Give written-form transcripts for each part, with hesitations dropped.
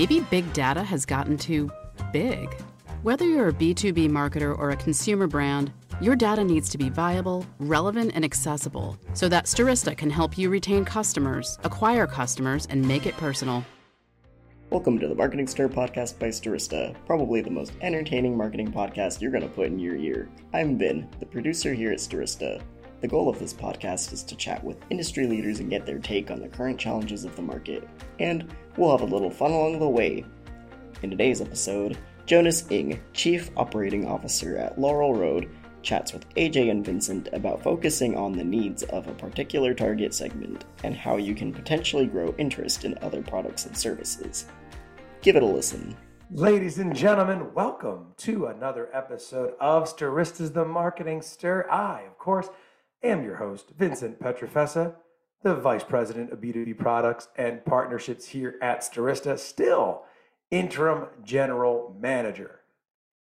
Maybe big data has gotten too big. Whether you're a B2B marketer or a consumer brand, your data needs to be viable, relevant, and accessible so that Stirista can help you retain customers, acquire customers, and make it personal. Welcome to the Marketing Stir podcast by Stirista, probably the most entertaining marketing podcast you're going to put in your ear. I'm Ben, the producer here at Stirista. The goal of this podcast is to chat with industry leaders and get their take on the current challenges of the market. And we'll have a little fun along the way. In today's episode, Jonas Ng, Chief Operating Officer at Laurel Road, chats with AJ and Vincent about focusing on the needs of a particular target segment and how you can potentially grow interest in other products and services. Give it a listen. Ladies and gentlemen, welcome to another episode of Stirista's The Marketing Stir. I, of course, am your host, Vincent Pietrafesa, the Vice President of B2B Products and Partnerships here at Stirista, still Interim General Manager.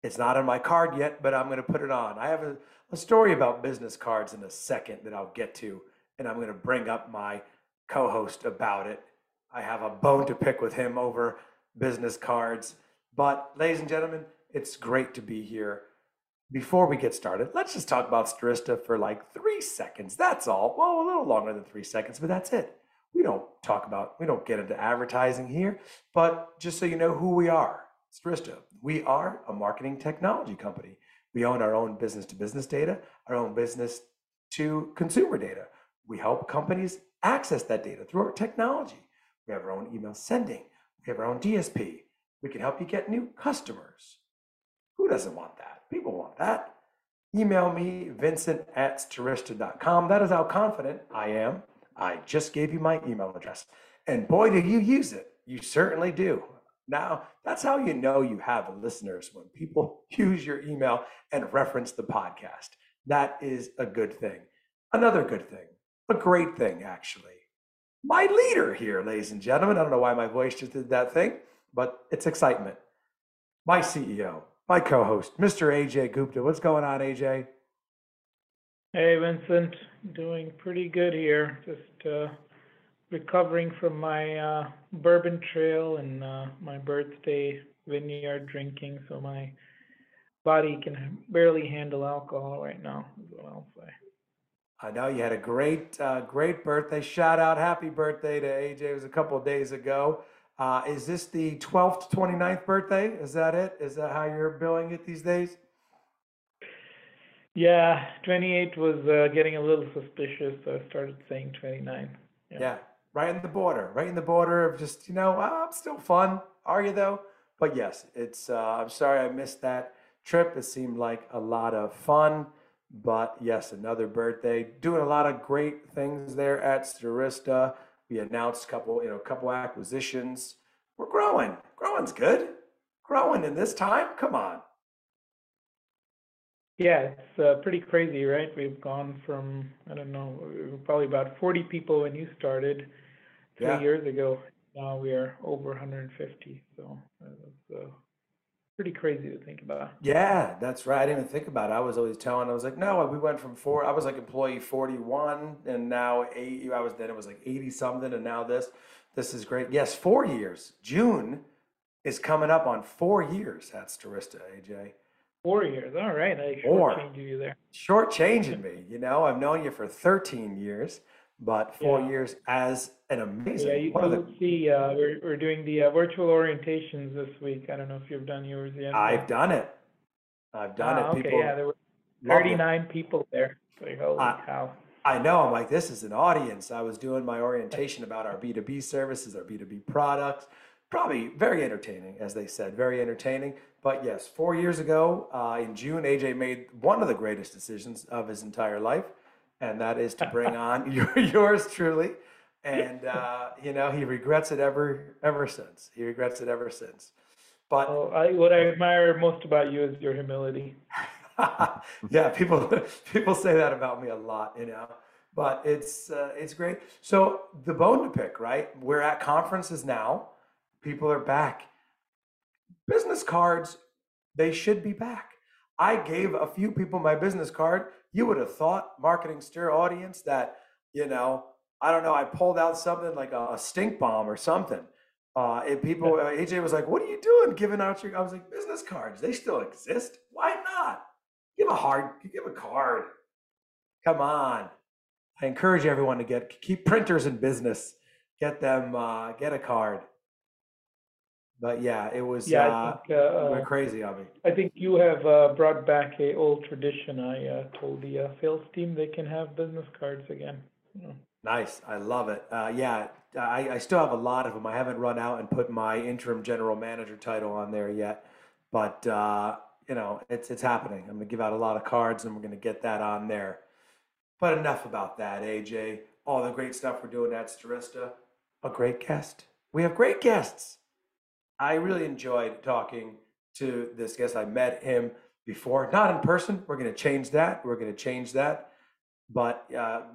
It's not on my card yet, but I'm going to put it on. I have a story about business cards in a second that I'll get to, and I'm going to bring up my co-host about it. I have a bone to pick with him over business cards. But ladies and gentlemen, it's great to be here. Before we get started, let's just talk about Stirista for like 3 seconds. That's all. Well, a little longer than 3 seconds, but that's it. We don't get into advertising here, but just so you know who we are. Stirista, we are a marketing technology company. We own our own business-to-business data, our own business-to-consumer data. We help companies access that data through our technology. We have our own email sending. We have our own DSP. We can help you get new customers. Who doesn't want that? People want that. Email me, vincent@stirista.com. That is how confident I am. I just gave you my email address. And boy, do you use it. You certainly do. Now, that's how you know you have listeners, when people use your email and reference the podcast. That is a good thing. Another good thing, a great thing, actually. My leader here, ladies and gentlemen, I don't know why my voice just did that thing, but it's excitement. My CEO, my co-host, Mr. A.J. Gupta. What's going on, A.J.? Hey, Vincent. Doing pretty good here. Just recovering from my bourbon trail and my birthday vineyard drinking, so my body can barely handle alcohol right now, is what I'll say. I know you had a great birthday. Shout out, happy birthday to AJ. It was a couple of days ago. Is this the 12th to 29th birthday? Is that it? Is that how you're billing it these days? Yeah, 28 was getting a little suspicious, so I started saying 29. Yeah. Right in the border of just, I'm still fun. Are you though? But yes, it's, I'm sorry I missed that trip. It seemed like a lot of fun, but yes, another birthday. Doing a lot of great things there at Stirista. We announced a couple acquisitions. We're growing. Growing's good. Growing in this time. Come on. Yeah, it's pretty crazy, right? We've gone from, probably about 40 people when you started 3 years ago. Now we are over 150. So that's pretty crazy to think about. Yeah, that's right. I didn't even think about it. We went from four. I was like employee 41 and now 8. It was like 80 something. And now this is great. Yes, 4 years. June is coming up on 4 years at Stirista, AJ. 4 years. All right. I shortchanged you there. Shortchanging me. I've known you for 13 years, but 4 years as an amazing. Yeah, see, we're doing the virtual orientations this week. I don't know if you've done yours yet. I've done it. Okay. People, yeah, there were 39 people there. Like, holy cow. I know. I'm like, this is an audience. I was doing my orientation about our B2B services, our B2B products. Probably very entertaining, as they said, very entertaining. But yes, 4 years ago in June, AJ made one of the greatest decisions of his entire life, and that is to bring on yours truly. And, he regrets it ever since. He regrets it ever since. But what I admire most about you is your humility. Yeah, people say that about me a lot, but it's great. So the bone to pick, right? We're at conferences now. People are back. Business cards, they should be back. I gave a few people my business card. You would have thought, Marketing Stir audience, that, I pulled out something like a stink bomb or something. And people, AJ was like, what are you doing giving out your, I was like, business cards, they still exist. Why not? Give a card. Come on. I encourage everyone to keep printers in business, get them, get a card. But yeah, it was I think, crazy of me. I think you have brought back an old tradition. I told the sales team they can have business cards again. Yeah. Nice. I love it. I still have a lot of them. I haven't run out and put my interim general manager title on there yet, but it's happening. I'm going to give out a lot of cards and we're going to get that on there. But enough about that, AJ. All the great stuff we're doing at Stirista. A great guest. We have great guests. I really enjoyed talking to this guest. I met him before, not in person. We're going to change that. But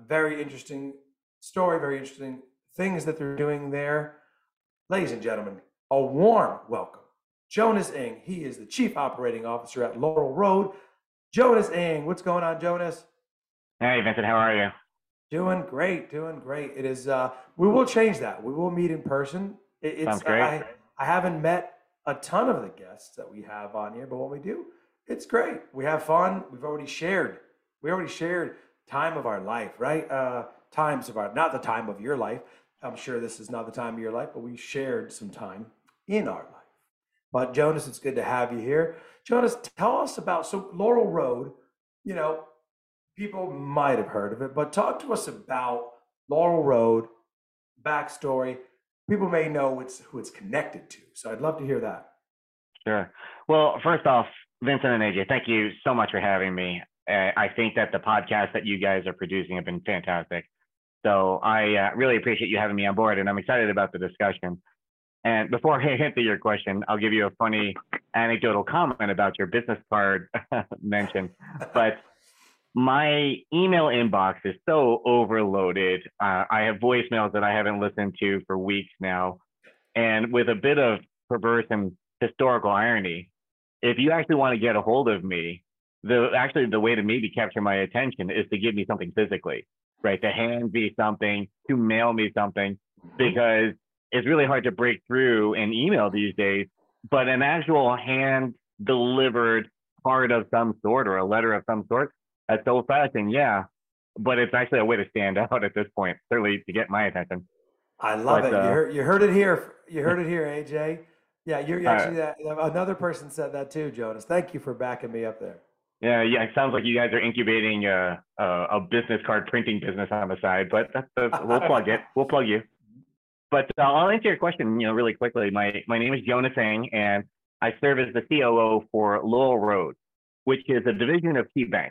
very interesting story, very interesting things that they're doing there. Ladies and gentlemen, a warm welcome. Jonas Ng, he is the Chief Operating Officer at Laurel Road. Jonas Ng, what's going on, Jonas? Hey, Vincent, how are you? Doing great. It is, we will change that. We will meet in person. Sounds great. I haven't met a ton of the guests that we have on here, but when we do, it's great. We have fun. We already shared time of our life, right? Not the time of your life. I'm sure this is not the time of your life, but we shared some time in our life. But Jonas, it's good to have you here. Jonas, tell us about, so Laurel Road, people might have heard of it, but talk to us about Laurel Road, backstory. People may know who it's connected to. So I'd love to hear that. Sure. Well, first off, Vincent and AJ, thank you so much for having me. I think that the podcasts that you guys are producing have been fantastic. So I really appreciate you having me on board, and I'm excited about the discussion. And before I answer your question, I'll give you a funny anecdotal comment about your business card mention. But my email inbox is so overloaded. I have voicemails that I haven't listened to for weeks now. And with a bit of perverse and historical irony, if you actually want to get a hold of me, the way to maybe capture my attention is to give me something physically, right? To hand me something, to mail me something, because it's really hard to break through an email these days. But an actual hand-delivered card of some sort or a letter of some sort, that's so fascinating, yeah. But it's actually a way to stand out at this point, certainly to get my attention. I love it. You heard it here, AJ. Yeah, you're actually another person said that too, Jonas. Thank you for backing me up there. Yeah, it sounds like you guys are incubating a business card printing business on the side, but we'll plug it. We'll plug you. But I'll answer your question, really quickly. My name is Jonas Ng, and I serve as the COO for Laurel Road, which is a division of KeyBank.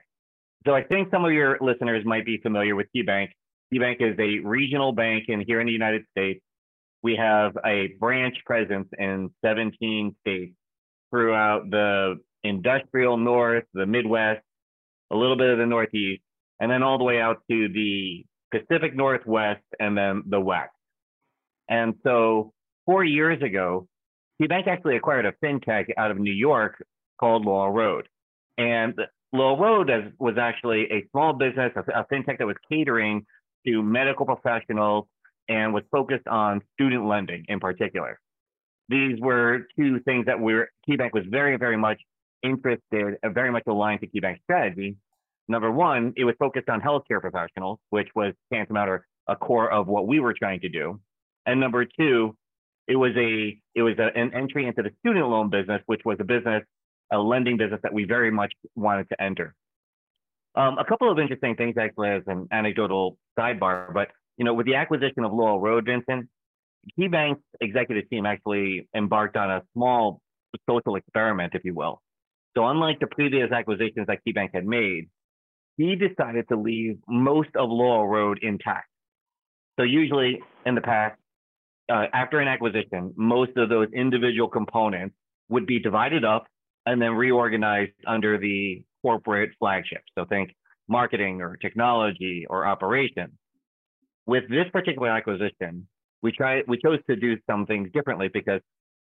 So I think some of your listeners might be familiar with KeyBank. KeyBank is a regional bank here in the United States. We have a branch presence in 17 states throughout the industrial north, the Midwest, a little bit of the Northeast, and then all the way out to the Pacific Northwest and then the West. And so 4 years ago, KeyBank actually acquired a fintech out of New York called Laurel Road. And Laurel Road was actually a small business, a fintech that was catering to medical professionals and was focused on student lending in particular. These were two things that KeyBank was very, very much interested, very much aligned to KeyBank's strategy. Number one, it was focused on healthcare professionals, which was tantamount or a core of what we were trying to do. And number two, it was an entry into the student loan business, which was a lending business that we very much wanted to enter. A couple of interesting things, actually, as an anecdotal sidebar, but with the acquisition of Laurel Road, Vincent, KeyBank's executive team actually embarked on a small social experiment, if you will. So unlike the previous acquisitions that KeyBank had made, he decided to leave most of Laurel Road intact. So usually in the past, after an acquisition, most of those individual components would be divided up and then reorganized under the corporate flagship. So think marketing or technology or operations. With this particular acquisition, we chose to do some things differently because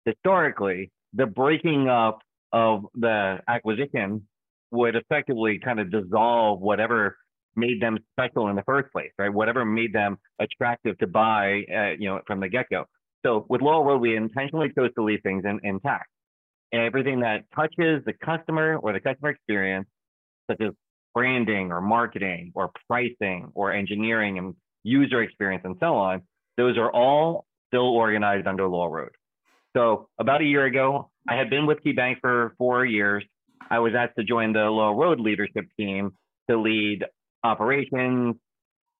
historically, the breaking up of the acquisition would effectively kind of dissolve whatever made them special in the first place, right? Whatever made them attractive to buy, from the get-go. So with Laurel Road, we intentionally chose to leave things intact. Everything that touches the customer or the customer experience, such as branding or marketing or pricing or engineering and user experience and so on, those are all still organized under Laurel Road. So about a year ago, I had been with KeyBank for 4 years. I was asked to join the Laurel Road leadership team to lead operations,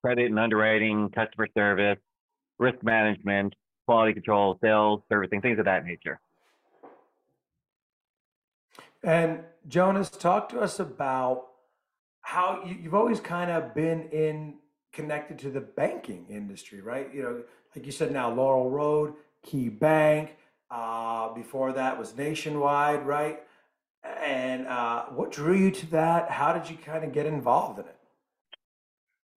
credit and underwriting, customer service, risk management, quality control, sales, servicing, things of that nature. And Jonas, talk to us about how you've always kind of been connected to the banking industry, right? You know, like you said now, Laurel Road, KeyBank, before that was Nationwide, right? And what drew you to that? How did you kind of get involved in it?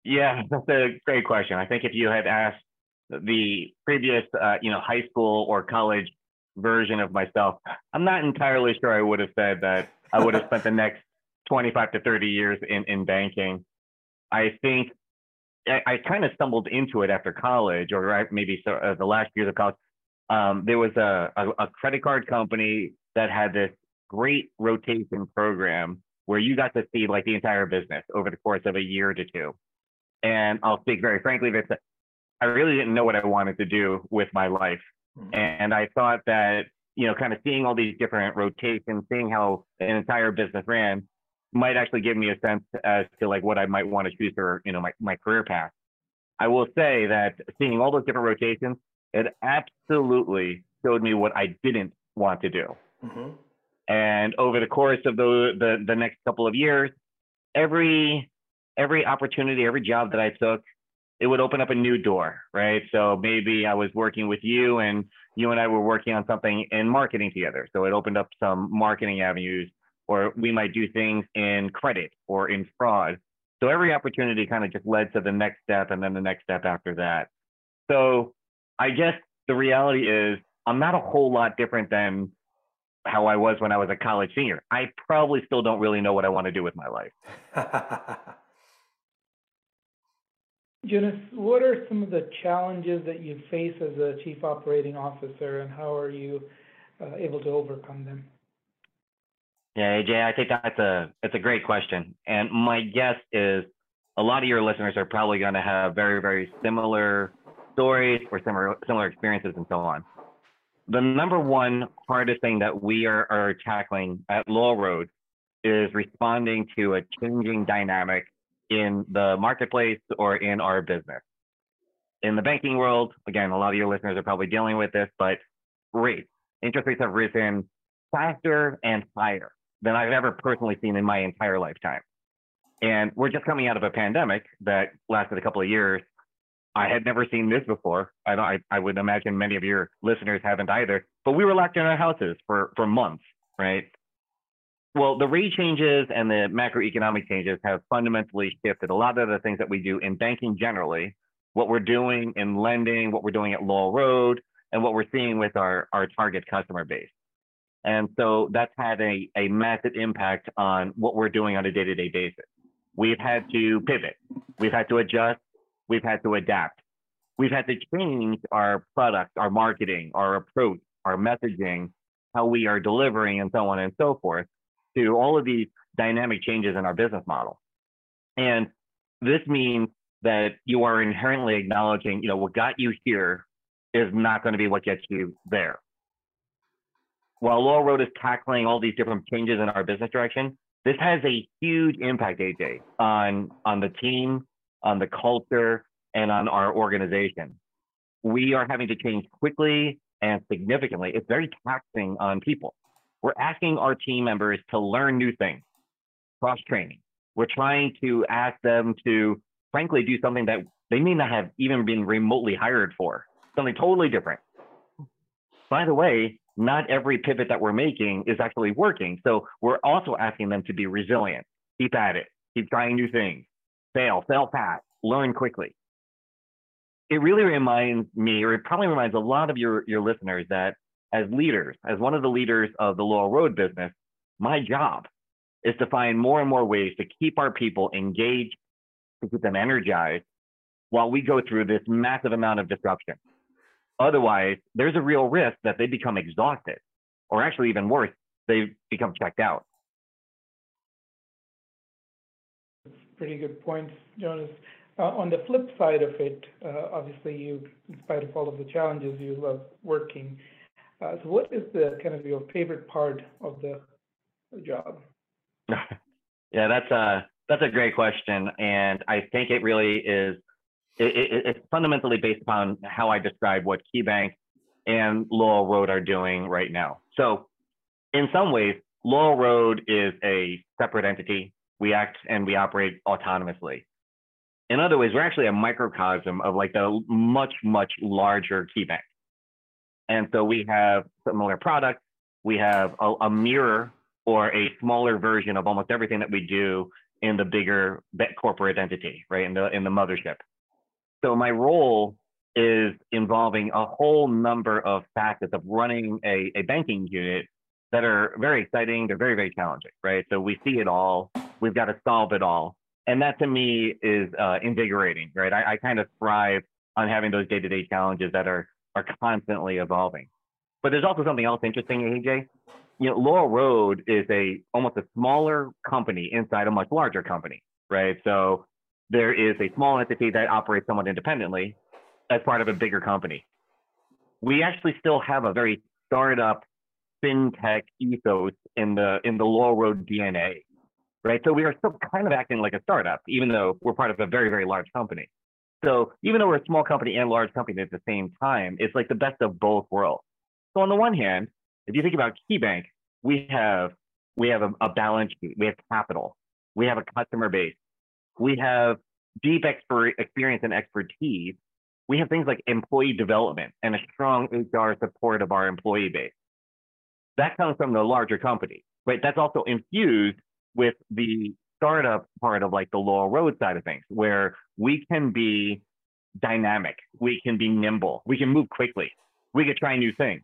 Yeah, that's a great question. I think if you had asked the previous, high school or college version of myself, I'm not entirely sure I would have said that I would have spent the next 25 to 30 years in banking. I think I kind of stumbled into it after college, or maybe the last years of college. There was a credit card company that had this great rotation program where you got to see like the entire business over the course of a year to two. And I'll speak very frankly, Vincent, I really didn't know what I wanted to do with my life. And I thought that, kind of seeing all these different rotations, seeing how an entire business ran might actually give me a sense as to like what I might want to choose for, my career path. I will say that seeing all those different rotations, it absolutely showed me what I didn't want to do. And over the course of the next couple of years, every opportunity, every job that I took, it would open up a new door, right? So maybe I was working with you and you and I were working on something in marketing together. So it opened up some marketing avenues, or we might do things in credit or in fraud. So every opportunity kind of just led to the next step and then the next step after that. So I guess the reality is I'm not a whole lot different than how I was when I was a college senior. I probably still don't really know what I want to do with my life. Jonas, what are some of the challenges that you face as a chief operating officer, and how are you able to overcome them? Yeah, AJ, I think it's a great question. And my guess is a lot of your listeners are probably going to have very, very similar stories or similar experiences and so on. The number one hardest thing that we are tackling at Laurel Road is responding to a changing dynamic in the marketplace or in our business. In the banking world, again, a lot of your listeners are probably dealing with this, but rates, interest rates have risen faster and higher than I've ever personally seen in my entire lifetime. And we're just coming out of a pandemic that lasted a couple of years. I had never seen this before. I would imagine many of your listeners haven't either, but we were locked in our houses for months, right? Well, the rate changes and the macroeconomic changes have fundamentally shifted a lot of the things that we do in banking generally, what we're doing in lending, what we're doing at Laurel Road, and what we're seeing with our target customer base. And so that's had a massive impact on what we're doing on a day-to-day basis. We've had to pivot. We've had to adjust. We've had to adapt. We've had to change our product, our marketing, our approach, our messaging, how we are delivering, and so on and so forth, to all of these dynamic changes in our business model. And this means that you are inherently acknowledging, what got you here is not going to be what gets you there. While Laurel Road is tackling all these different changes in our business direction, this has a huge impact, AJ, on the team, on the culture, and on our organization. We are having to change quickly and significantly. It's very taxing on people. We're asking our team members to learn new things, cross-training. We're trying to ask them to, frankly, do something that they may not have even been remotely hired for, something totally different. By the way, not every pivot that we're making is actually working. So we're also asking them to be resilient, keep at it, keep trying new things, fail fast, learn quickly. It really reminds me, or it probably reminds a lot of your listeners that as leaders, as one of the leaders of the Laurel Road business, my job is to find more and more ways to keep our people engaged, to keep them energized while we go through this massive amount of disruption. Otherwise, there's a real risk that they become exhausted, or actually even worse, they become checked out. Pretty good points, Jonas. On the flip side of it, obviously, in spite of all of the challenges, you love working. So what is the kind of your favorite part of the job? Yeah, that's a great question. And I think it really is, it's fundamentally based upon how I describe what KeyBank and Laurel Road are doing right now. So in some ways, Laurel Road is a separate entity. We act and we operate autonomously. In other ways, we're actually a microcosm of like the much, much larger KeyBank. And so we have similar products. We have a mirror or a smaller version of almost everything that we do in the bigger corporate entity, right? In the mothership. So my role is involving a whole number of facets of running a banking unit that are very exciting. They're very, very challenging, right? So we see it all. We've got to solve it all. And that to me is invigorating, right? I kind of thrive on having those day-to-day challenges that are constantly evolving. But there's also something else interesting, AJ. You know, Laurel Road is almost a smaller company inside a much larger company, right? So there is a small entity that operates somewhat independently as part of a bigger company. We actually still have a very startup fintech ethos in the Laurel Road DNA. Right. So we are still kind of acting like a startup, even though we're part of a very, very large company. So even though we're a small company and large company at the same time, it's like the best of both worlds. So on the one hand, if you think about KeyBank, we have a balance sheet, we have capital, we have a customer base, we have deep experience and expertise, we have things like employee development and a strong HR support of our employee base. That comes from the larger company, right? That's also infused with the startup part of like the Laurel Road side of things, where we can be dynamic, we can be nimble, we can move quickly, we can try new things.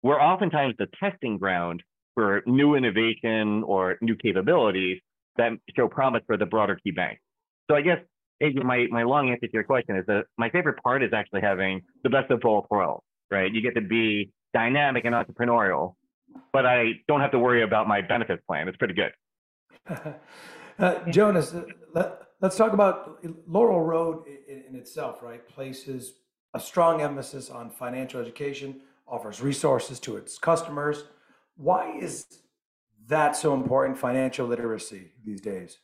We're oftentimes the testing ground for new innovation or new capabilities that show promise for the broader KeyBank. So I guess my long answer to your question is that my favorite part is actually having the best of both worlds, right? You get to be dynamic and entrepreneurial, but I don't have to worry about my benefits plan. It's pretty good. Jonas, let's talk about Laurel Road in itself, right? Places a strong emphasis on financial education, offers resources to its customers. Why is that so important, financial literacy these days?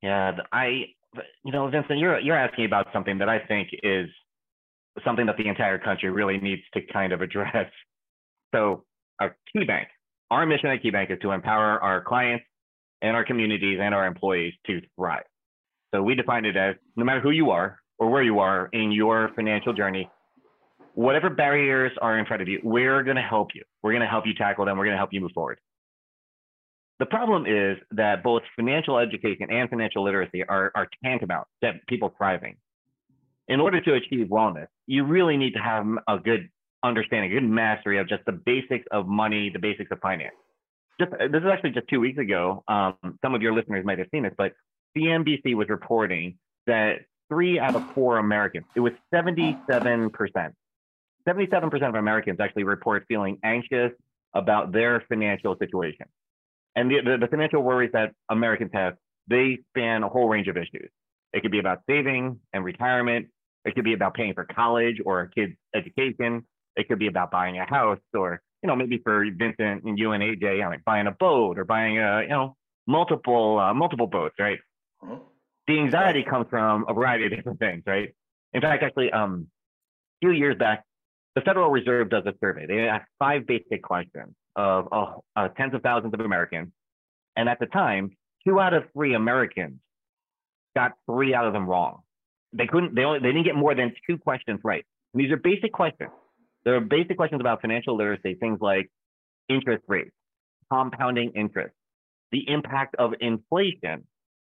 Yeah, Vincent, you're asking about something that I think is something that the entire country really needs to kind of address. So our KeyBank, our mission at KeyBank is to empower our clients and our communities and our employees to thrive. So we define it as no matter who you are or where you are in your financial journey, whatever barriers are in front of you, we're going to help you. We're going to help you tackle them. We're going to help you move forward. The problem is that both financial education and financial literacy are tantamount to people thriving. In order to achieve wellness, you really need to have a good understanding, a good mastery of just the basics of money, the basics of finance. This is actually just 2 weeks ago. Some of your listeners might have seen this, but CNBC was reporting that 3 out of 4 Americans, it was 77%. 77% of Americans actually report feeling anxious about their financial situation. And the financial worries that Americans have, they span a whole range of issues. It could be about saving and retirement. It could be about paying for college or a kid's education. It could be about buying a house or, you know, maybe for Vincent and you and AJ, I mean, buying a boat or buying multiple boats, right? Mm-hmm. The anxiety comes from a variety of different things, right? In fact, actually, a few years back, the Federal Reserve does a survey. They asked 5 basic questions of tens of thousands of Americans, and at the time, 2 out of 3 Americans got 3 out of them wrong. They didn't get more than 2 questions right. And these are basic questions. There are basic questions about financial literacy, things like interest rates, compounding interest, the impact of inflation,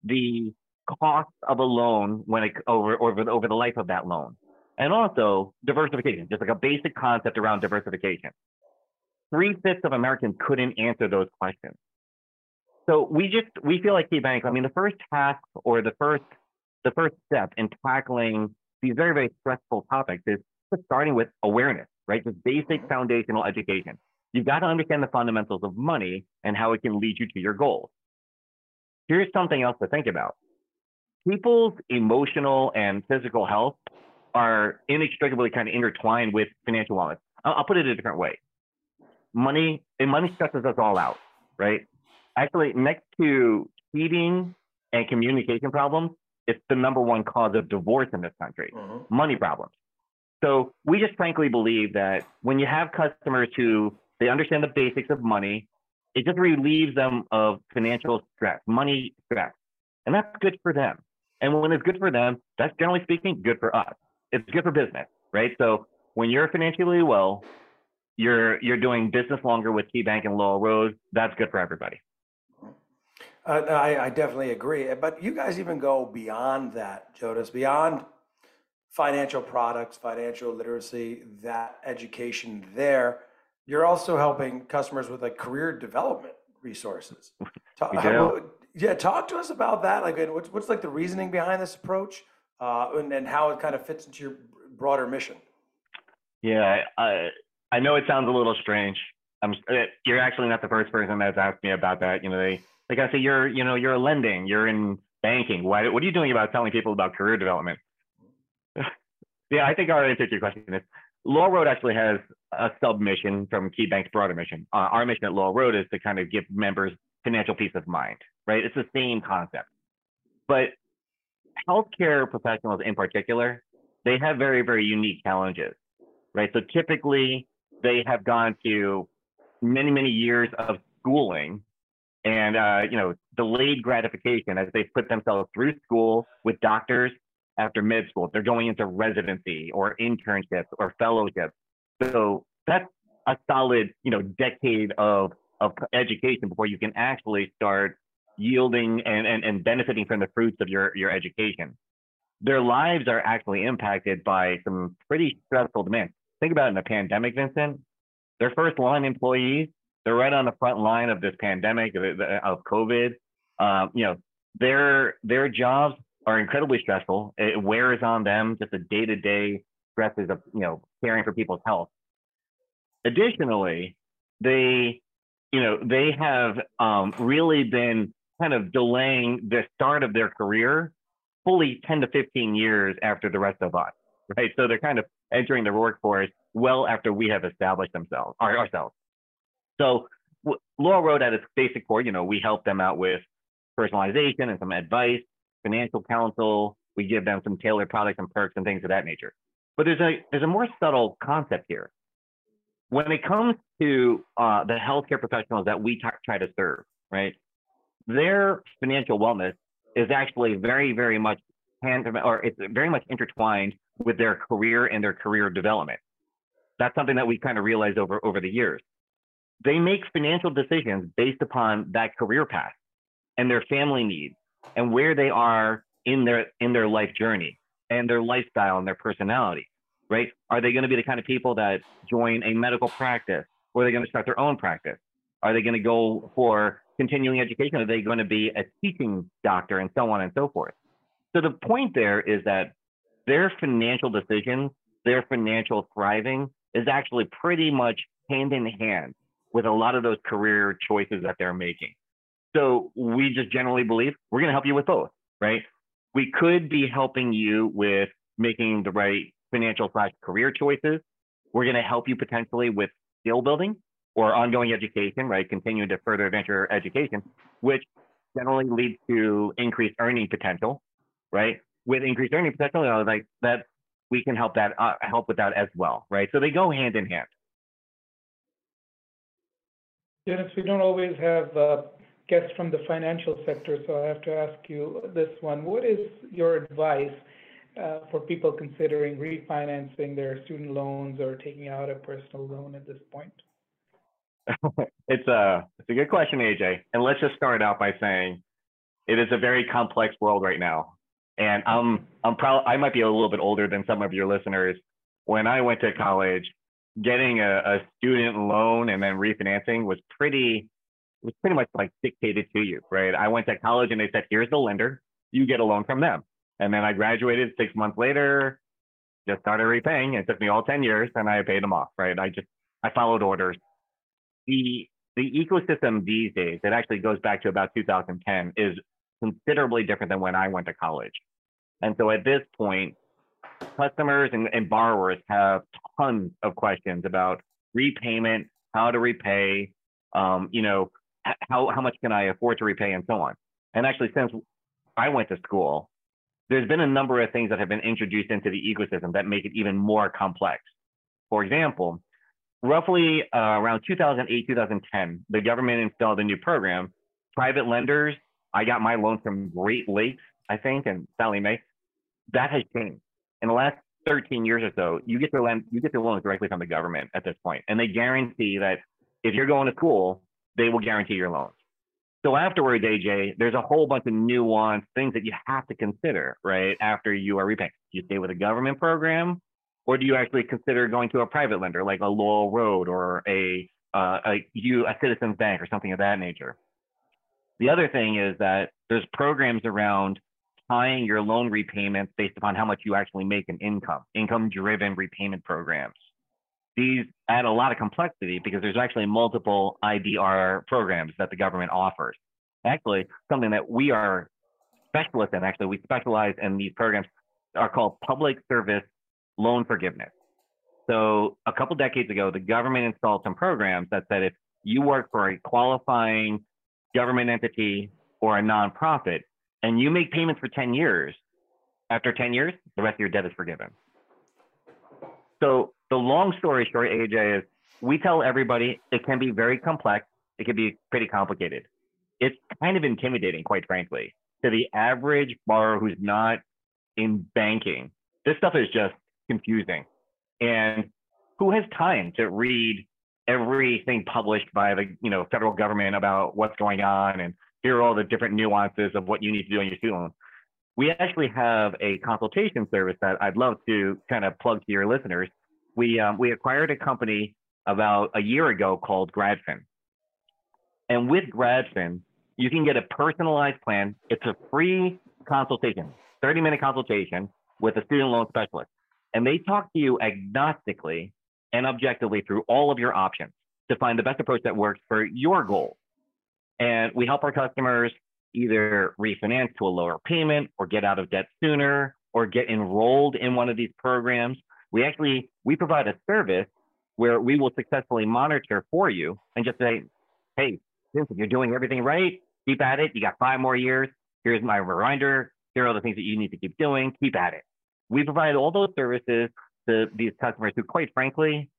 the cost of a loan when it over the life of that loan, and also diversification, just like a basic concept around diversification. 3/5 of Americans couldn't answer those questions. So we feel like KeyBank, I mean, the first task or the first step in tackling these very, very stressful topics is just starting with awareness, right? Just basic foundational education. You've got to understand the fundamentals of money and how it can lead you to your goals. Here's something else to think about. People's emotional and physical health are inextricably kind of intertwined with financial wellness. I'll put it a different way. Money stresses us all out, right? Actually, next to eating and communication problems, it's the #1 cause of divorce in this country, money problems. So we just frankly believe that when you have customers who, they understand the basics of money, it just relieves them of financial stress, money stress. And that's good for them. And when it's good for them, that's generally speaking good for us. It's good for business, right? So when you're financially well, you're doing business longer with KeyBank and Laurel Road. That's good for everybody. I definitely agree. But you guys even go beyond that, Jonas, beyond financial products, financial literacy, that education there. You're also helping customers with like career development resources. Talk to us about that. Like, what's like the reasoning behind this approach and how it kind of fits into your broader mission? Yeah, I know it sounds a little strange. You're actually not the first person that's asked me about that. You know, like I say, you're lending, you're in banking. What are you doing about telling people about career development? Yeah, I think our answer to your question is Laurel Road actually has a submission from KeyBank's broader mission. Our mission at Laurel Road is to kind of give members financial peace of mind, right? It's the same concept. But healthcare professionals in particular, they have very, very unique challenges, right? So typically they have gone to many, many years of schooling and delayed gratification as they put themselves through school with doctors after med school. They're going into residency or internships or fellowships. So that's a solid, decade of education before you can actually start yielding and benefiting from the fruits of your education. Their lives are actually impacted by some pretty stressful demands. Think about it in the pandemic, Vincent. Their first line employees, they're right on the front line of this pandemic, of COVID. Their jobs are incredibly stressful. It wears on them, just the day-to-day stresses of, caring for people's health. Additionally, they have really been kind of delaying the start of their career fully 10 to 15 years after the rest of us, right? So they're kind of entering the workforce well after we have established ourselves. So Laurel Road at its basic core, we help them out with personalization and some advice, financial counsel. We give them some tailored products and perks and things of that nature. But there's a more subtle concept here. When it comes to the healthcare professionals that we try to serve, right? Their financial wellness is actually very, very much it's very much intertwined with their career and their career development. That's something that we kind of realized over the years. They make financial decisions based upon that career path and their family needs and where they are in their life journey and their lifestyle and their personality, right? Are they going to be the kind of people that join a medical practice, or are they going to start their own practice? Are they going to go for continuing education? Are they going to be a teaching doctor, and so on and so forth? So the point there is that their financial decisions, their financial thriving is actually pretty much hand in hand with a lot of those career choices that they're making. So we just generally believe we're going to help you with both, right? We could be helping you with making the right financial/career choices. We're going to help you potentially with skill building or ongoing education, right? Continuing to further adventure education, which generally leads to increased earning potential, right? With increased earning potential, like that, we can help that help with that as well, right? So they go hand in hand. Jonas, we don't always have guests from the financial sector, so I have to ask you this one. What is your advice for people considering refinancing their student loans or taking out a personal loan at this point? It's a good question, AJ. And let's just start out by saying it is a very complex world right now. And I might be a little bit older than some of your listeners. When I went to college, getting a student loan and then refinancing was pretty much like dictated to you, right? I went to college and they said, here's the lender, you get a loan from them. And then I graduated 6 months later, just started repaying. It took me all 10 years and I paid them off, right? I followed orders. The ecosystem these days, it actually goes back to about 2010, is considerably different than when I went to college. And so at this point, customers and borrowers have tons of questions about repayment, how to repay, how much can I afford to repay, and so on. And actually, since I went to school, there's been a number of things that have been introduced into the ecosystem that make it even more complex. For example, roughly around 2008, 2010, the government installed a new program. Private lenders, I got my loan from Great Lakes, I think, and Sallie Mae. That has changed. In the last 13 years or so, you get your loans directly from the government at this point. And they guarantee that if you're going to school, they will guarantee your loans. So afterwards, AJ, there's a whole bunch of nuanced things that you have to consider, right? After you are repaying, do you stay with a government program, or do you actually consider going to a private lender like a Laurel Road or a Citizens Bank or something of that nature? The other thing is that there's programs around tying your loan repayments based upon how much you actually make in income, income-driven repayment programs. These add a lot of complexity because there's actually multiple IDR programs that the government offers. Actually, something that we are specialists in, actually, we specialize in these programs are called public service loan forgiveness. So a couple decades ago, the government installed some programs that said if you work for a qualifying government entity or a nonprofit, and you make payments for 10 years, after 10 years, the rest of your debt is forgiven. So the long story short, AJ, is we tell everybody it can be very complex. It can be pretty complicated. It's kind of intimidating, quite frankly, to the average borrower who's not in banking. This stuff is just confusing. And who has time to read everything published by the federal government about what's going on and here are all the different nuances of what you need to do on your student loan? We actually have a consultation service that I'd love to kind of plug to your listeners. We acquired a company about a year ago called Gradfin. And with Gradfin, you can get a personalized plan. It's a free consultation, 30-minute consultation with a student loan specialist. And they talk to you agnostically and objectively through all of your options to find the best approach that works for your goals. And we help our customers either refinance to a lower payment or get out of debt sooner or get enrolled in one of these programs. We provide a service where we will successfully monitor for you and just say, hey, Vincent, you're doing everything right. Keep at it. You got 5 more years. Here's my reminder. Here are all the things that you need to keep doing. Keep at it. We provide all those services to these customers who, quite frankly,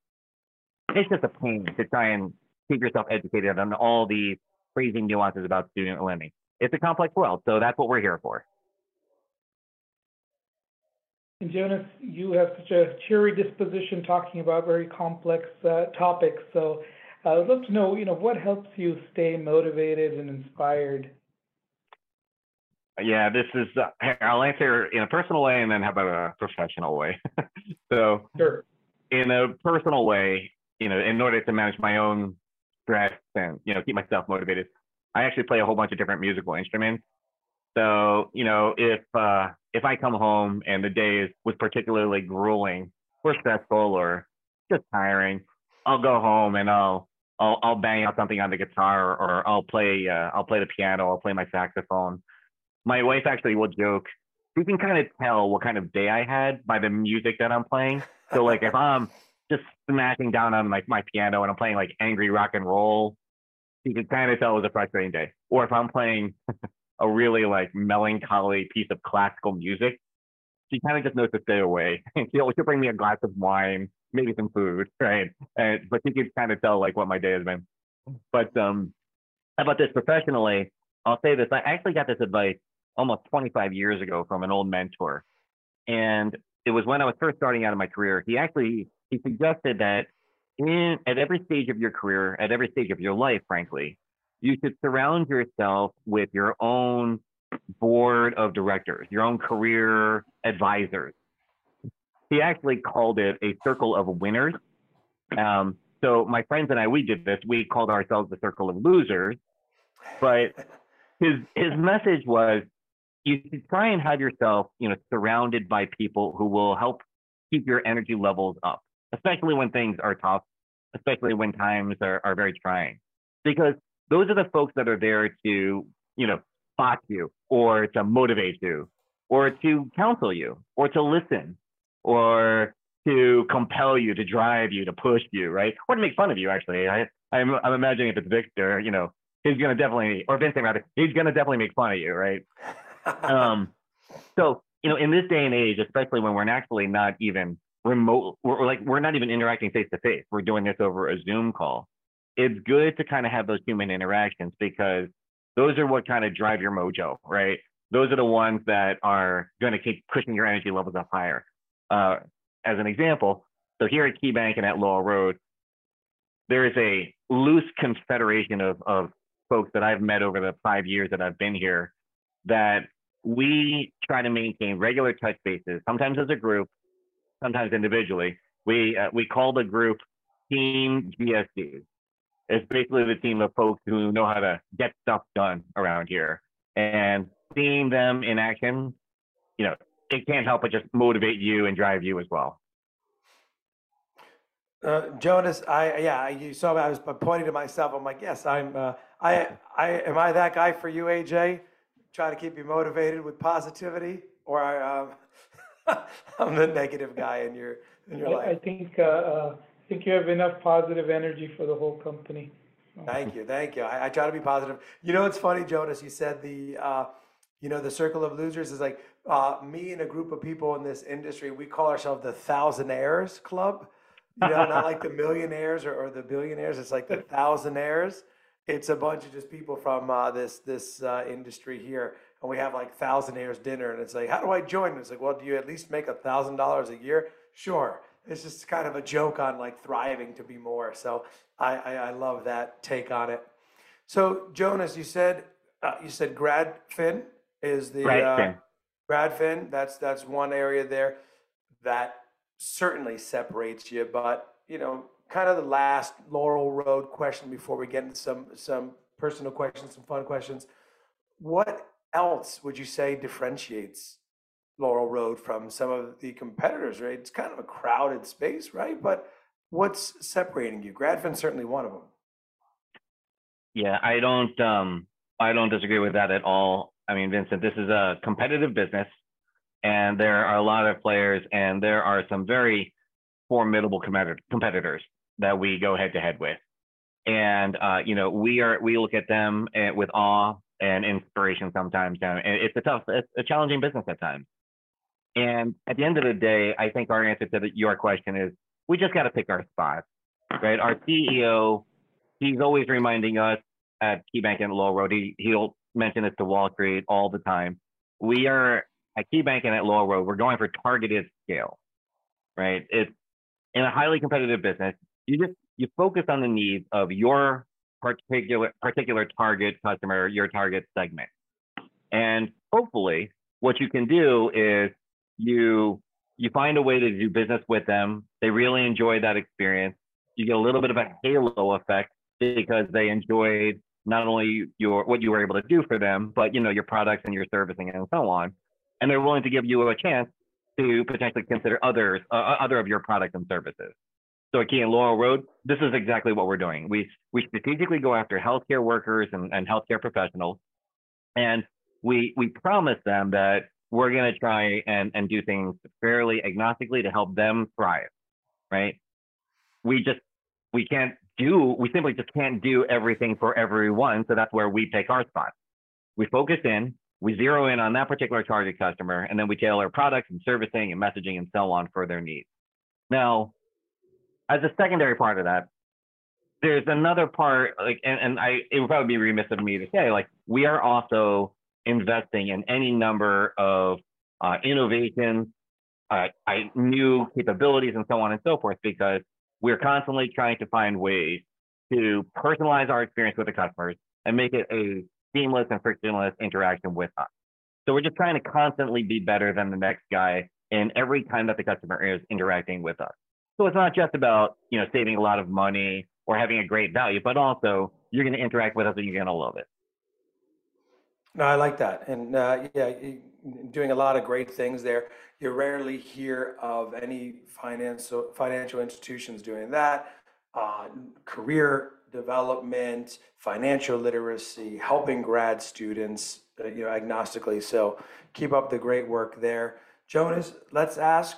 it's just a pain to try and keep yourself educated on all these crazy nuances about student lending. It's a complex world, so that's what we're here for. And Jonas, you have such a cheery disposition talking about very complex topics. So I would love to know, what helps you stay motivated and inspired? Yeah, this is, I'll answer in a personal way and then how about a professional way? So sure. In a personal way, in order to manage my own stress and, keep myself motivated, I actually play a whole bunch of different musical instruments. So, if I come home and the day was particularly grueling or stressful or just tiring, I'll go home and I'll bang out something on the guitar or I'll play the piano, I'll play my saxophone. My wife actually will joke, you can kind of tell what kind of day I had by the music that I'm playing. So like if I'm just smashing down on my piano and I'm playing like angry rock and roll, you can kind of tell it was a frustrating day. Or if I'm playing a really melancholy piece of classical music, she kind of just knows to stay away. And she'll bring me a glass of wine, maybe some food, right? But she can kind of tell what my day has been. But about this professionally, I'll say this. I actually got this advice almost 25 years ago from an old mentor. And it was when I was first starting out in my career. He suggested that at every stage of your career, at every stage of your life, frankly, you should surround yourself with your own board of directors, your own career advisors. He actually called it a circle of winners. So my friends and I, we did this. We called ourselves the circle of losers. But his message was you should try and have yourself, surrounded by people who will help keep your energy levels up, especially when things are tough, especially when times are very trying, because those are the folks that are there to, you know, spot you or to motivate you or to counsel you or to listen or to compel you, to drive you, to push you, right? Or to make fun of you, actually. I'm imagining if it's Victor, you know, he's going to definitely, or Vincent rather, he's going to definitely make fun of you, right? So, you know, in this day and age, especially when we're actually not even remote, we're not even interacting face to face. We're doing this over a Zoom call. It's good to kind of have those human interactions because those are what kind of drive your mojo, right? Those are the ones that are going to keep pushing your energy levels up higher. As an example, so here at KeyBank and at Laurel Road, there is a loose confederation of folks that I've met over the 5 years that I've been here that we try to maintain regular touch bases, sometimes as a group, sometimes individually. We call the group Team GSD. It's basically the team of folks who know how to get stuff done around here. And seeing them in action, you know, it can't help but just motivate you and drive you as well. Jonas, you saw me. I was pointing to myself. I'm like, yes, am I that guy for you, AJ? Try to keep you motivated with positivity, or I'm the negative guy in your life. I think you have enough positive energy for the whole company. Thank you. I try to be positive. You know, it's funny, Jonas. You said the circle of losers is like me and a group of people in this industry. We call ourselves the Thousandaires Club. You know, not like the millionaires or the billionaires. It's like the Thousandaires. It's a bunch of just people from this industry here, and we have like Thousandaires dinner. And it's like, how do I join? And it's like, well, do you at least make $1,000 a year? Sure. It's just kind of a joke on like thriving to be more. So I love that take on it. So Jonas, you said Gradfin is the Gradfin. That's one area there that certainly separates you, but you know, kind of the last Laurel Road question before we get into some personal questions, some fun questions. What else would you say differentiates Laurel Road from some of the competitors, right? It's kind of a crowded space, right? But what's separating you? Gradfin's certainly one of them. Yeah, I don't disagree with that at all. I mean, Vincent, this is a competitive business, and there are a lot of players, and there are some very formidable competitors that we go head-to-head with. And, you know, we look at them with awe and inspiration sometimes. And it's a challenging business at times. And at the end of the day, I think our answer to your question is we just got to pick our spots, right? Our CEO, he's always reminding us at KeyBank and Laurel Road, he'll mention this to Wall Street all the time. We are at KeyBank and at Laurel Road, we're going for targeted scale, right? It's in a highly competitive business. You focus on the needs of your particular target customer, your target segment. And hopefully what you can do is you find a way to do business with them. They really enjoy that experience. You get a little bit of a halo effect because they enjoyed not only what you were able to do for them, but you know, your products and your servicing and so on. And they're willing to give you a chance to potentially consider other of your products and services. So at Key and Laurel Road, this is exactly what we're doing. We strategically go after healthcare workers and healthcare professionals, and we promise them that we're going to try and do things fairly agnostically to help them thrive, right? We simply just can't do everything for everyone, so that's where we pick our spots. We focus in, we zero in on that particular target customer, and then we tailor products and servicing and messaging and so on for their needs. Now, as a secondary part of that, there's another part, like, it would probably be remiss of me to say, like, we are also investing in any number of innovations, new capabilities, and so on and so forth, because we're constantly trying to find ways to personalize our experience with the customers and make it a seamless and frictionless interaction with us. So we're just trying to constantly be better than the next guy in every time that the customer is interacting with us. So it's not just about, you know, saving a lot of money or having a great value, but also you're going to interact with us and you're going to love it. No, I like that. And yeah, doing a lot of great things there. You rarely hear of any financial institutions doing that. Career development, financial literacy, helping grad students, agnostically. So keep up the great work there. Jonas, let's ask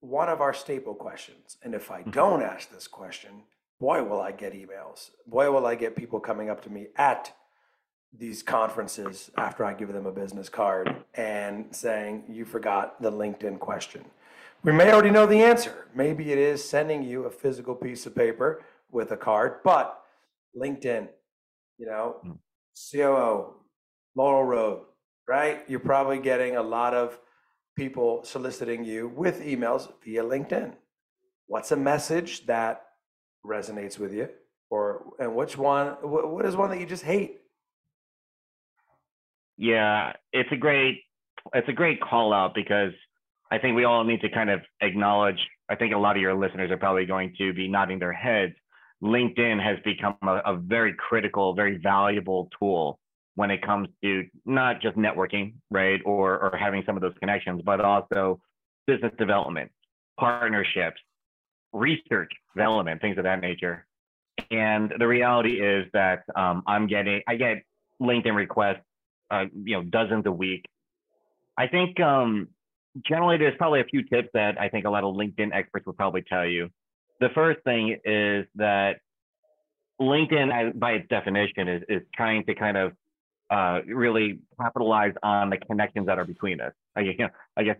one of our staple questions. And if I don't ask this question, boy, will I get emails. Boy, will I get people coming up to me at these conferences after I give them a business card and saying, you forgot the LinkedIn question. We may already know the answer. Maybe it is sending you a physical piece of paper with a card, but LinkedIn, COO, Laurel Road, right? You're probably getting a lot of people soliciting you with emails via LinkedIn. What's a message that resonates with you? And which one, what is one that you just hate? Yeah, it's a great call out, because I think we all need to kind of acknowledge, I think a lot of your listeners are probably going to be nodding their heads. LinkedIn has become a very critical, very valuable tool when it comes to not just networking, right? Or having some of those connections, but also business development, partnerships, research development, things of that nature. And the reality is that I get LinkedIn requests, dozens a week. I think generally there's probably a few tips that I think a lot of LinkedIn experts would probably tell you. The first thing is that LinkedIn, by its definition, is trying to kind of really capitalize on the connections that are between us. I guess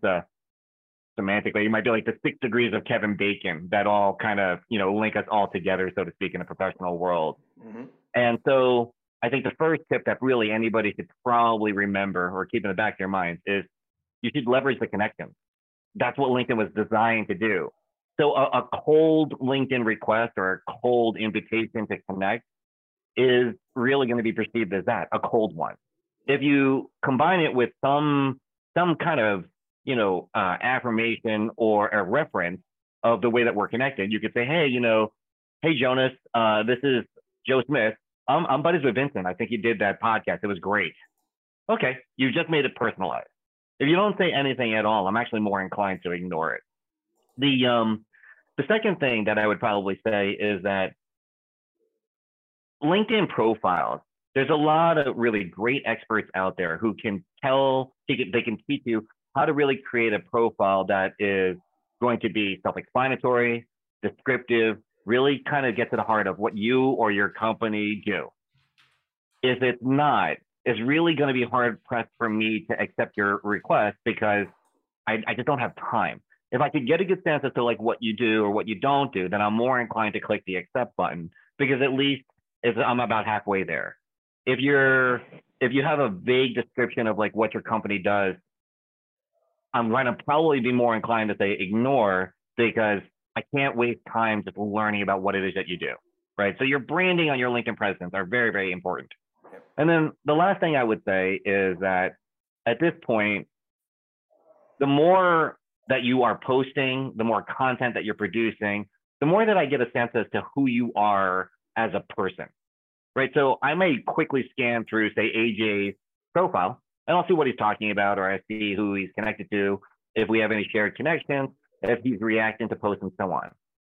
semantically, you might be like the 6 degrees of Kevin Bacon that all kind of link us all together, so to speak, in the professional world. Mm-hmm. And so I think the first tip that really anybody should probably remember or keep in the back of your mind is you should leverage the connections. That's what LinkedIn was designed to do. So a cold LinkedIn request or a cold invitation to connect is really going to be perceived as that, a cold one. If you combine it with some kind of affirmation or a reference of the way that we're connected, you could say, hey Jonas, this is Joe Smith. I'm buddies with Vincent. I think he did that podcast. It was great. Okay, you just made it personalized. If you don't say anything at all, I'm actually more inclined to ignore it. The second thing that I would probably say is that LinkedIn profiles, there's a lot of really great experts out there who can they can teach you how to really create a profile that is going to be self-explanatory, descriptive, really kind of get to the heart of what you or your company do. If it's not, it's really going to be hard pressed for me to accept your request, because I just don't have time. If I could get a good sense as to like what you do or what you don't do, then I'm more inclined to click the accept button, because at least I'm about halfway there. If you have a vague description of like what your company does, I'm going to probably be more inclined to say ignore, because I can't waste time just learning about what it is that you do, right? So your branding on your LinkedIn presence are very, very important. And then the last thing I would say is that at this point, the more that you are posting, the more content that you're producing, the more that I get a sense as to who you are as a person, right? So I may quickly scan through, say, AJ's profile, and I'll see what he's talking about, or I see who he's connected to, if we have any shared connections, if he's reacting to posts and so on.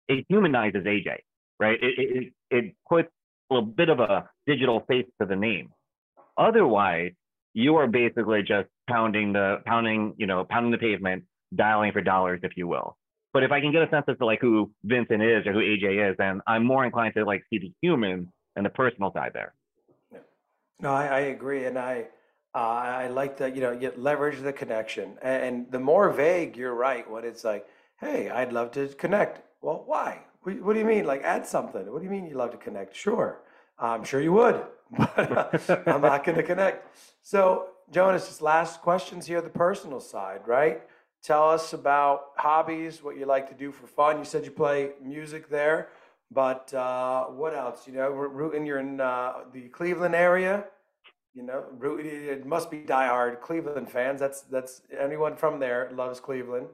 It humanizes AJ, right? It puts a little bit of a digital face to the name. Otherwise, you are basically just pounding the pavement, dialing for dollars, if you will. But if I can get a sense as to like who Vincent is or who AJ is, then I'm more inclined to like see the human and the personal side there. No, I agree, and I like that, you leverage the connection. And the more vague, you're right, when it's like, hey, I'd love to connect. Well, why? What do you mean? Like, add something. What do you mean you love to connect? Sure. I'm sure you would, but I'm not going to connect. So, Jonas, just last questions here, the personal side, right? Tell us about hobbies, what you like to do for fun. You said you play music there, but what else? You're in the Cleveland area. It must be diehard Cleveland fans. That's anyone from there loves Cleveland.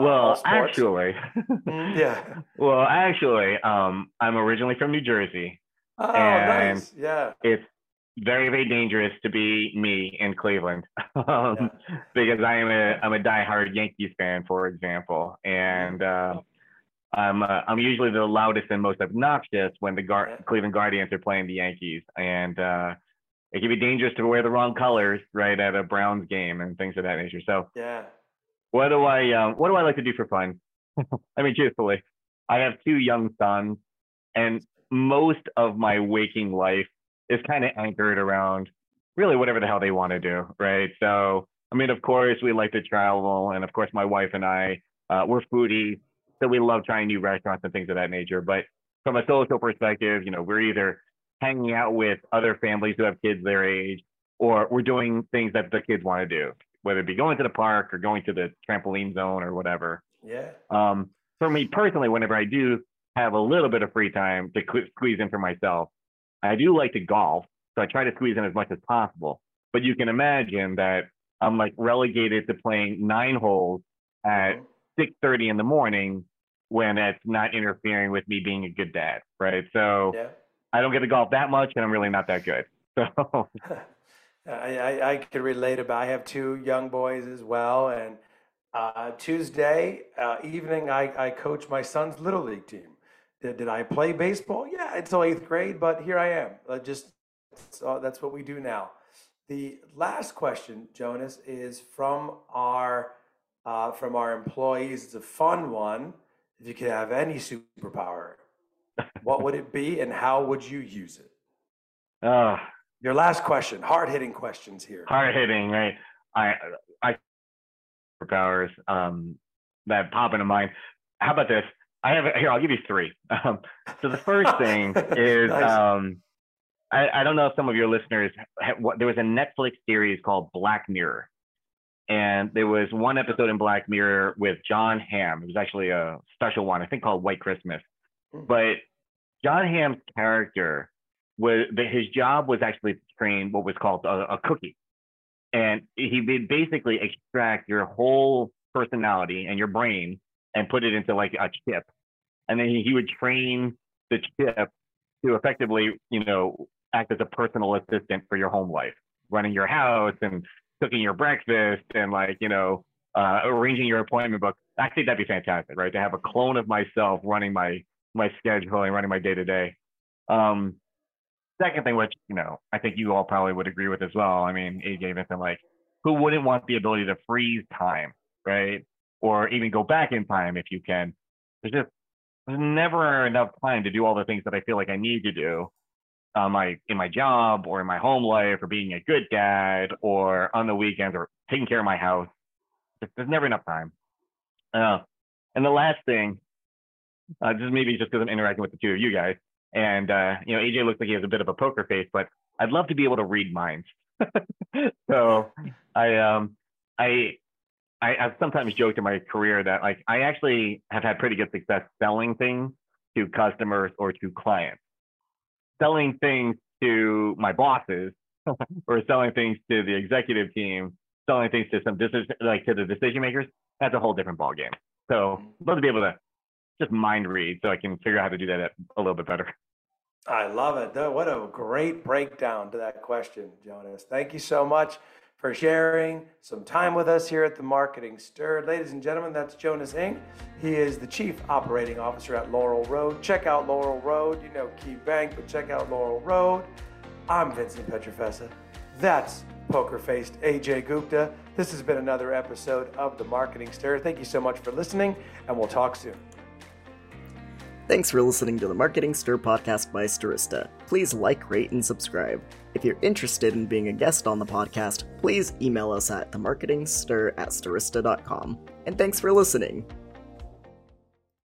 Well, actually, I'm originally from New Jersey. Oh, nice. Yeah. It's very, very dangerous to be me in Cleveland because I'm a diehard Yankees fan, for example, and I'm usually the loudest and most obnoxious when the Cleveland Guardians are playing the Yankees, and it can be dangerous to wear the wrong colors, right, at a Browns game and things of that nature. So, what do I like to do for fun? I mean, truthfully, I have two young sons, and most of my waking life is kind of anchored around really whatever the hell they want to do, right? So, I mean, of course, we like to travel, and of course, my wife and I, we're foodies, so we love trying new restaurants and things of that nature. But from a social perspective, you know, we're either hanging out with other families who have kids their age, or we're doing things that the kids want to do, whether it be going to the park or going to the trampoline zone or whatever. Yeah. For me personally, whenever I do have a little bit of free time to squeeze in for myself, I do like to golf, so I try to squeeze in as much as possible. But you can imagine that I'm like relegated to playing 9 holes at 6:30 in the morning when that's not interfering with me being a good dad, right? So I don't get to golf that much, and I'm really not that good. So I could relate about. I have two young boys as well, and Tuesday evening I coach my son's little league team. Did I play baseball? Yeah, until 8th grade, but here I am. That's what we do now. The last question, Jonas, is from our employees. It's a fun one. If you could have any superpower, what would it be, and how would you use it? Your last question. Hard-hitting questions here. Hard-hitting, right? I superpowers that pop into mind. How about this? I'll give you three. So the first thing is, I don't know if some of your listeners, there was a Netflix series called Black Mirror. And there was one episode in Black Mirror with Jon Hamm. It was actually a special one, I think called White Christmas. But Jon Hamm's character, his job was actually to train what was called a cookie. And he would basically extract your whole personality and your brain and put it into like a chip. And then he would train the chip to effectively, you know, act as a personal assistant for your home life, running your house and cooking your breakfast and like, you know, arranging your appointment book. Actually, that'd be fantastic, right? To have a clone of myself running my schedule and running my day-to-day. Second thing, which, you know, I think you all probably would agree with as well. I mean, AJ, Vincent, like, who wouldn't want the ability to freeze time, right? Or even go back in time if you can. There's never enough time to do all the things that I feel like I need to do in my job or in my home life or being a good dad or on the weekends or taking care of my house. There's never enough time. And the last thing, just maybe just because I'm interacting with the two of you guys, and you know, AJ looks like he has a bit of a poker face, but I'd love to be able to read minds. So I've sometimes joked in my career that like I actually have had pretty good success selling things to customers or to clients. Selling things to my bosses or selling things to the executive team, selling things to to the decision makers, that's a whole different ballgame. So I'd love to be able to just mind read so I can figure out how to do that a little bit better. I love it. What a great breakdown to that question, Jonas. Thank you so much for sharing some time with us here at the Marketing Stir. Ladies and gentlemen, that's Jonas Ng. He is the Chief Operating Officer at Laurel Road. Check out Laurel Road. You know KeyBank, but check out Laurel Road. I'm Vincent Pietrafesa. That's poker-faced A.J. Gupta. This has been another episode of the Marketing Stir. Thank you so much for listening, and we'll talk soon. Thanks for listening to the Marketing Stir podcast by Stirista. Please like, rate, and subscribe. If you're interested in being a guest on the podcast, please email us at themarketingstir@stirista.com. And thanks for listening.